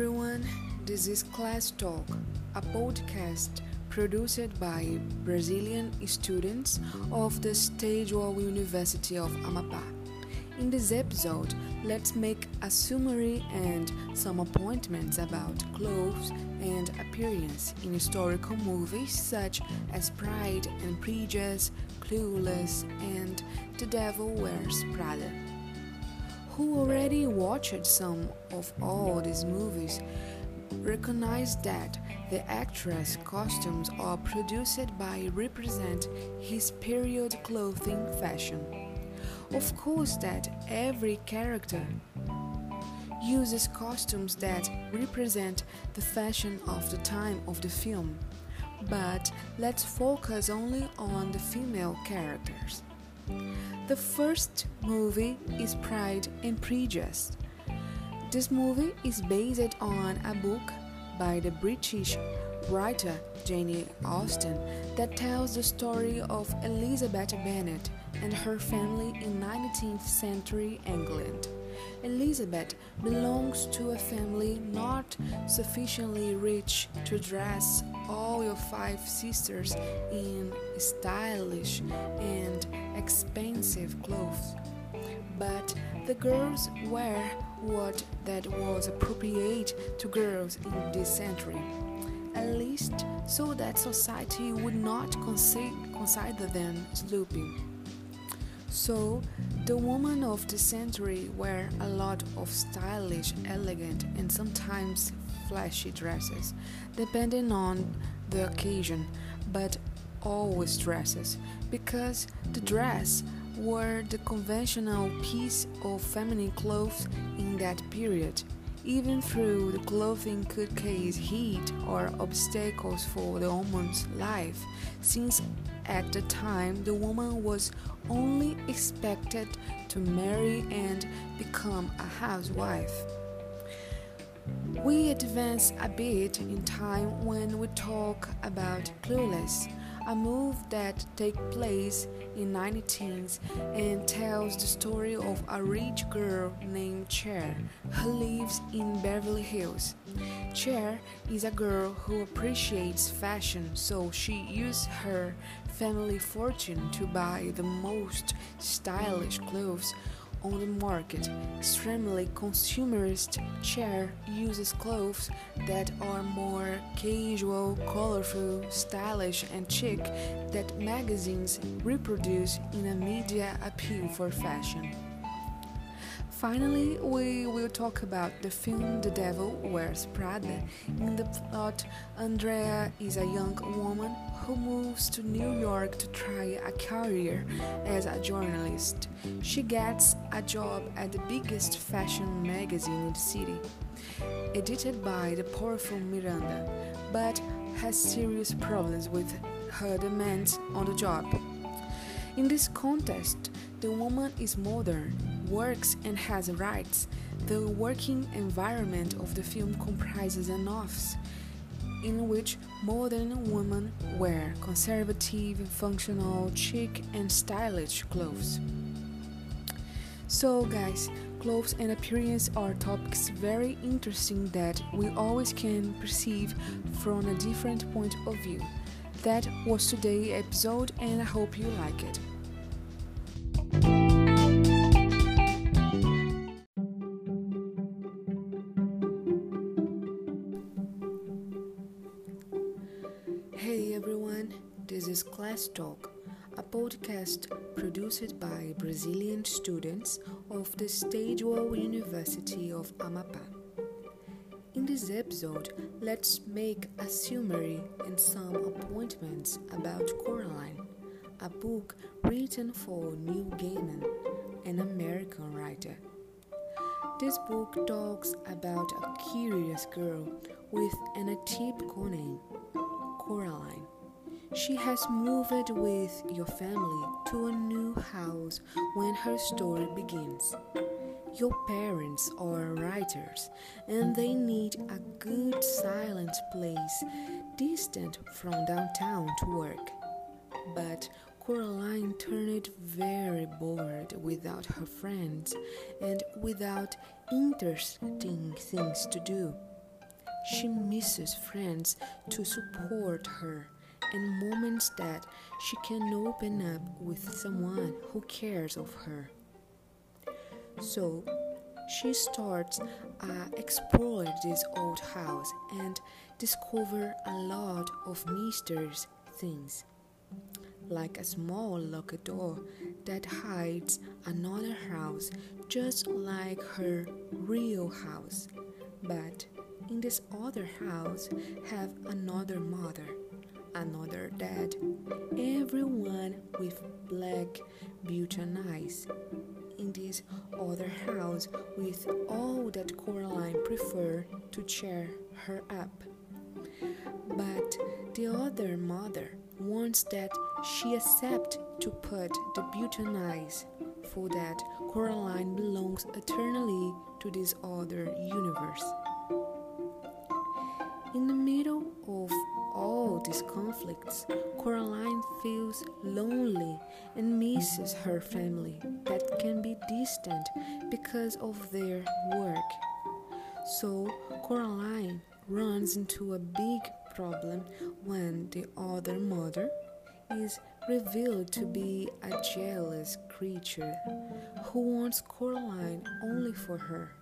everyone, this is Class Talk, a podcast produced by Brazilian students of the Estadual University of Amapá. In this episode, let's make a summary and some appointments about clothes and appearance in historical movies such as Pride and Prejudice, Clueless, and The Devil Wears Prada. Who already watched some of all these movies recognize that the actress' costumes are produced by represent his period clothing fashion. Of course that every character uses costumes that represent the fashion of the time of the film, but let's focus only on the female characters. The first movie is Pride and Prejudice. This movie is based on a book by the British writer Jane Austen that tells the story of Elizabeth Bennet and her family in 19th century England. Elizabeth belongs to a family not sufficiently rich to dress all your five sisters in stylish and expensive clothes, but the girls wear what that was appropriate to girls in this century, at least so that society would not consider them slooping. So, the women of the century wear a lot of stylish, elegant, and sometimes flashy dresses, depending on the occasion, but always dresses, because the dress were the conventional piece of feminine clothes in that period, even though the clothing could cause heat or obstacles for the woman's life, since at the time the woman was only expected to marry and become a housewife. We advance a bit in time when we talk about Clueless, a movie that takes place in 1910s and tells the story of a rich girl named Cher who lives in Beverly Hills. Cher is a girl who appreciates fashion, so she uses her family fortune to buy the most stylish clothes on the market. Extremely consumerist, Cher uses clothes that are more casual, colorful, stylish, and chic that magazines reproduce in a media appeal for fashion. Finally, we will talk about the film The Devil Wears Prada. In the plot, Andrea is a young woman who moves to New York to try a career as a journalist. She gets a job at the biggest fashion magazine in the city, edited by the powerful Miranda, but has serious problems with her demands on the job. In this context, the woman is modern, works and has rights. The working environment of the film comprises an office in which modern women wear conservative, functional, chic and stylish clothes. So guys, clothes and appearance are topics very interesting that we always can perceive from a different point of view. That was today's episode and I hope you like it. Hey everyone, this is Class Talk, a podcast produced by Brazilian students of the Estadual University of Amapá. In this episode, let's make a summary and some appointments about Coraline, a book written for Neil Gaiman, an American writer. This book talks about a curious girl with an atypical name, Coraline. She has moved with your family to a new house when her story begins. Your parents are writers and they need a good silent place distant from downtown to work. But Coraline turned very bored without her friends and without interesting things to do. She misses friends to support her and moments that she can open up with someone who cares of her. So she starts exploring this old house and discovers a lot of mysterious things, like a small locked door that hides another house just like her real house, but in this other house have another mother, another dad, everyone with black beauty and eyes. In this other house with all that Coraline preferred to cheer her up. But the other mother wants that she accept to put the beauty on ice, for that Coraline belongs eternally to this other universe. In the middle of all these conflicts, Coraline feels lonely and misses her family that can be distant because of their work. So Coraline runs into a big problem when the other mother is revealed to be a jealous creature who wants Coraline only for her.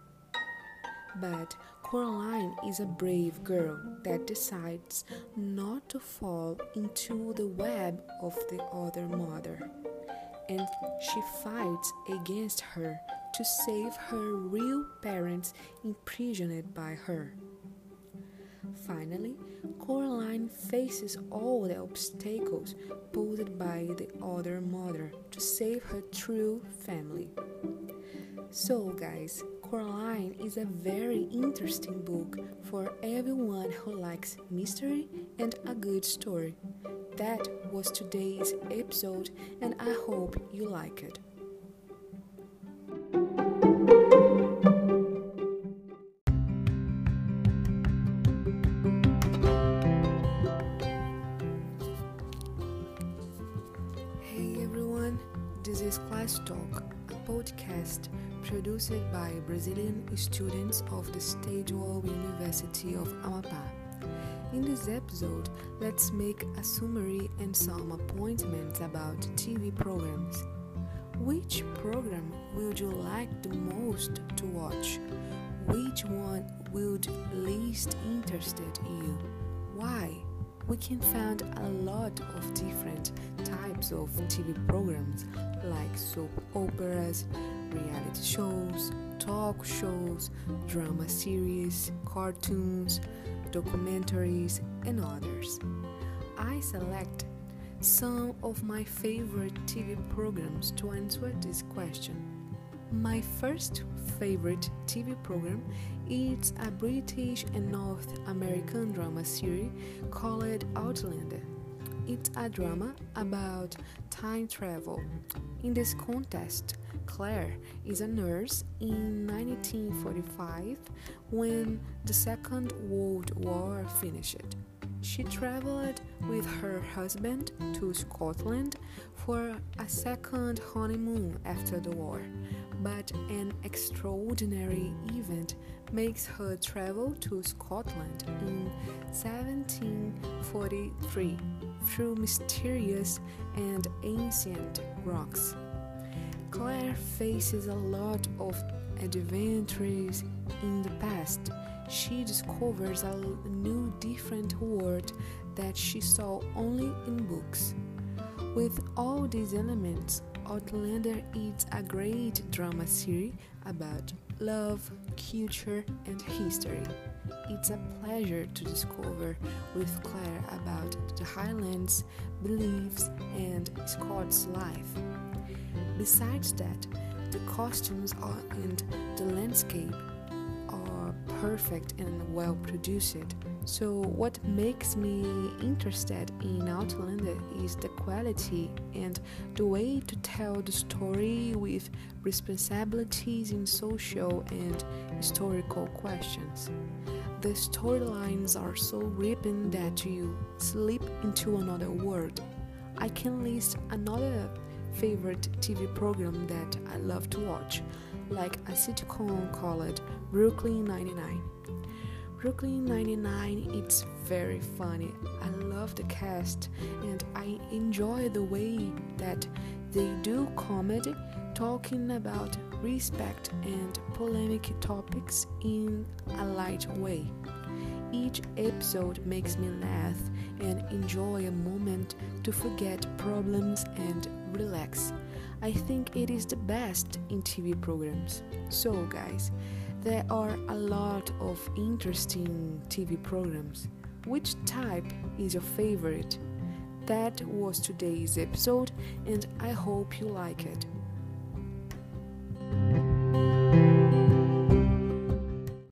But Coraline is a brave girl that decides not to fall into the web of the other mother, and she fights against her to save her real parents imprisoned by her. Finally, Coraline faces all the obstacles posed by the other mother to save her true family. So, guys, Coraline is a very interesting book for everyone who likes mystery and a good story. That was today's episode, and I hope you like it. Hey everyone, this is Class Talk, a podcast produced by Brazilian students of the Estadual University of Amapá. In this episode, let's make a summary and some appointments about TV programs. Which program would you like the most to watch? Which one would least interested you? Why? We can find a lot of different types of TV programs, like soap operas, reality shows, talk shows, drama series, cartoons, documentaries, and others. I select some of my favorite TV programs to answer this question. My first favorite TV program is a British and North American drama series called Outlander. It's a drama about time travel. In this context, Claire is a nurse in 1945 when the Second World War finished. She traveled with her husband to Scotland for a second honeymoon after the war, but an extraordinary event makes her travel to Scotland in 1743 through mysterious and ancient rocks. Claire faces a lot of adventures in the past. She discovers a new different world that she saw only in books. With all these elements, Outlander is a great drama series about love, culture, and history. It's a pleasure to discover with Claire about the Highlands, beliefs, and Scots life. Besides that, the costumes and the landscape are perfect and well produced. So what makes me interested in Outlander is the quality and the way to tell the story with responsibilities in social and historical questions. The storylines are so gripping that you slip into another world. I can list another favorite TV program that I love to watch, like a sitcom called Brooklyn 99. Brooklyn 99, it's very funny. I love the cast and I enjoy the way that they do comedy, talking about respect and polemic topics in a light way. Each episode makes me laugh and enjoy a moment to forget problems and relax. I think it is the best in TV programs. So guys, there are a lot of interesting TV programs. Which type is your favorite? That was today's episode and I hope you like it.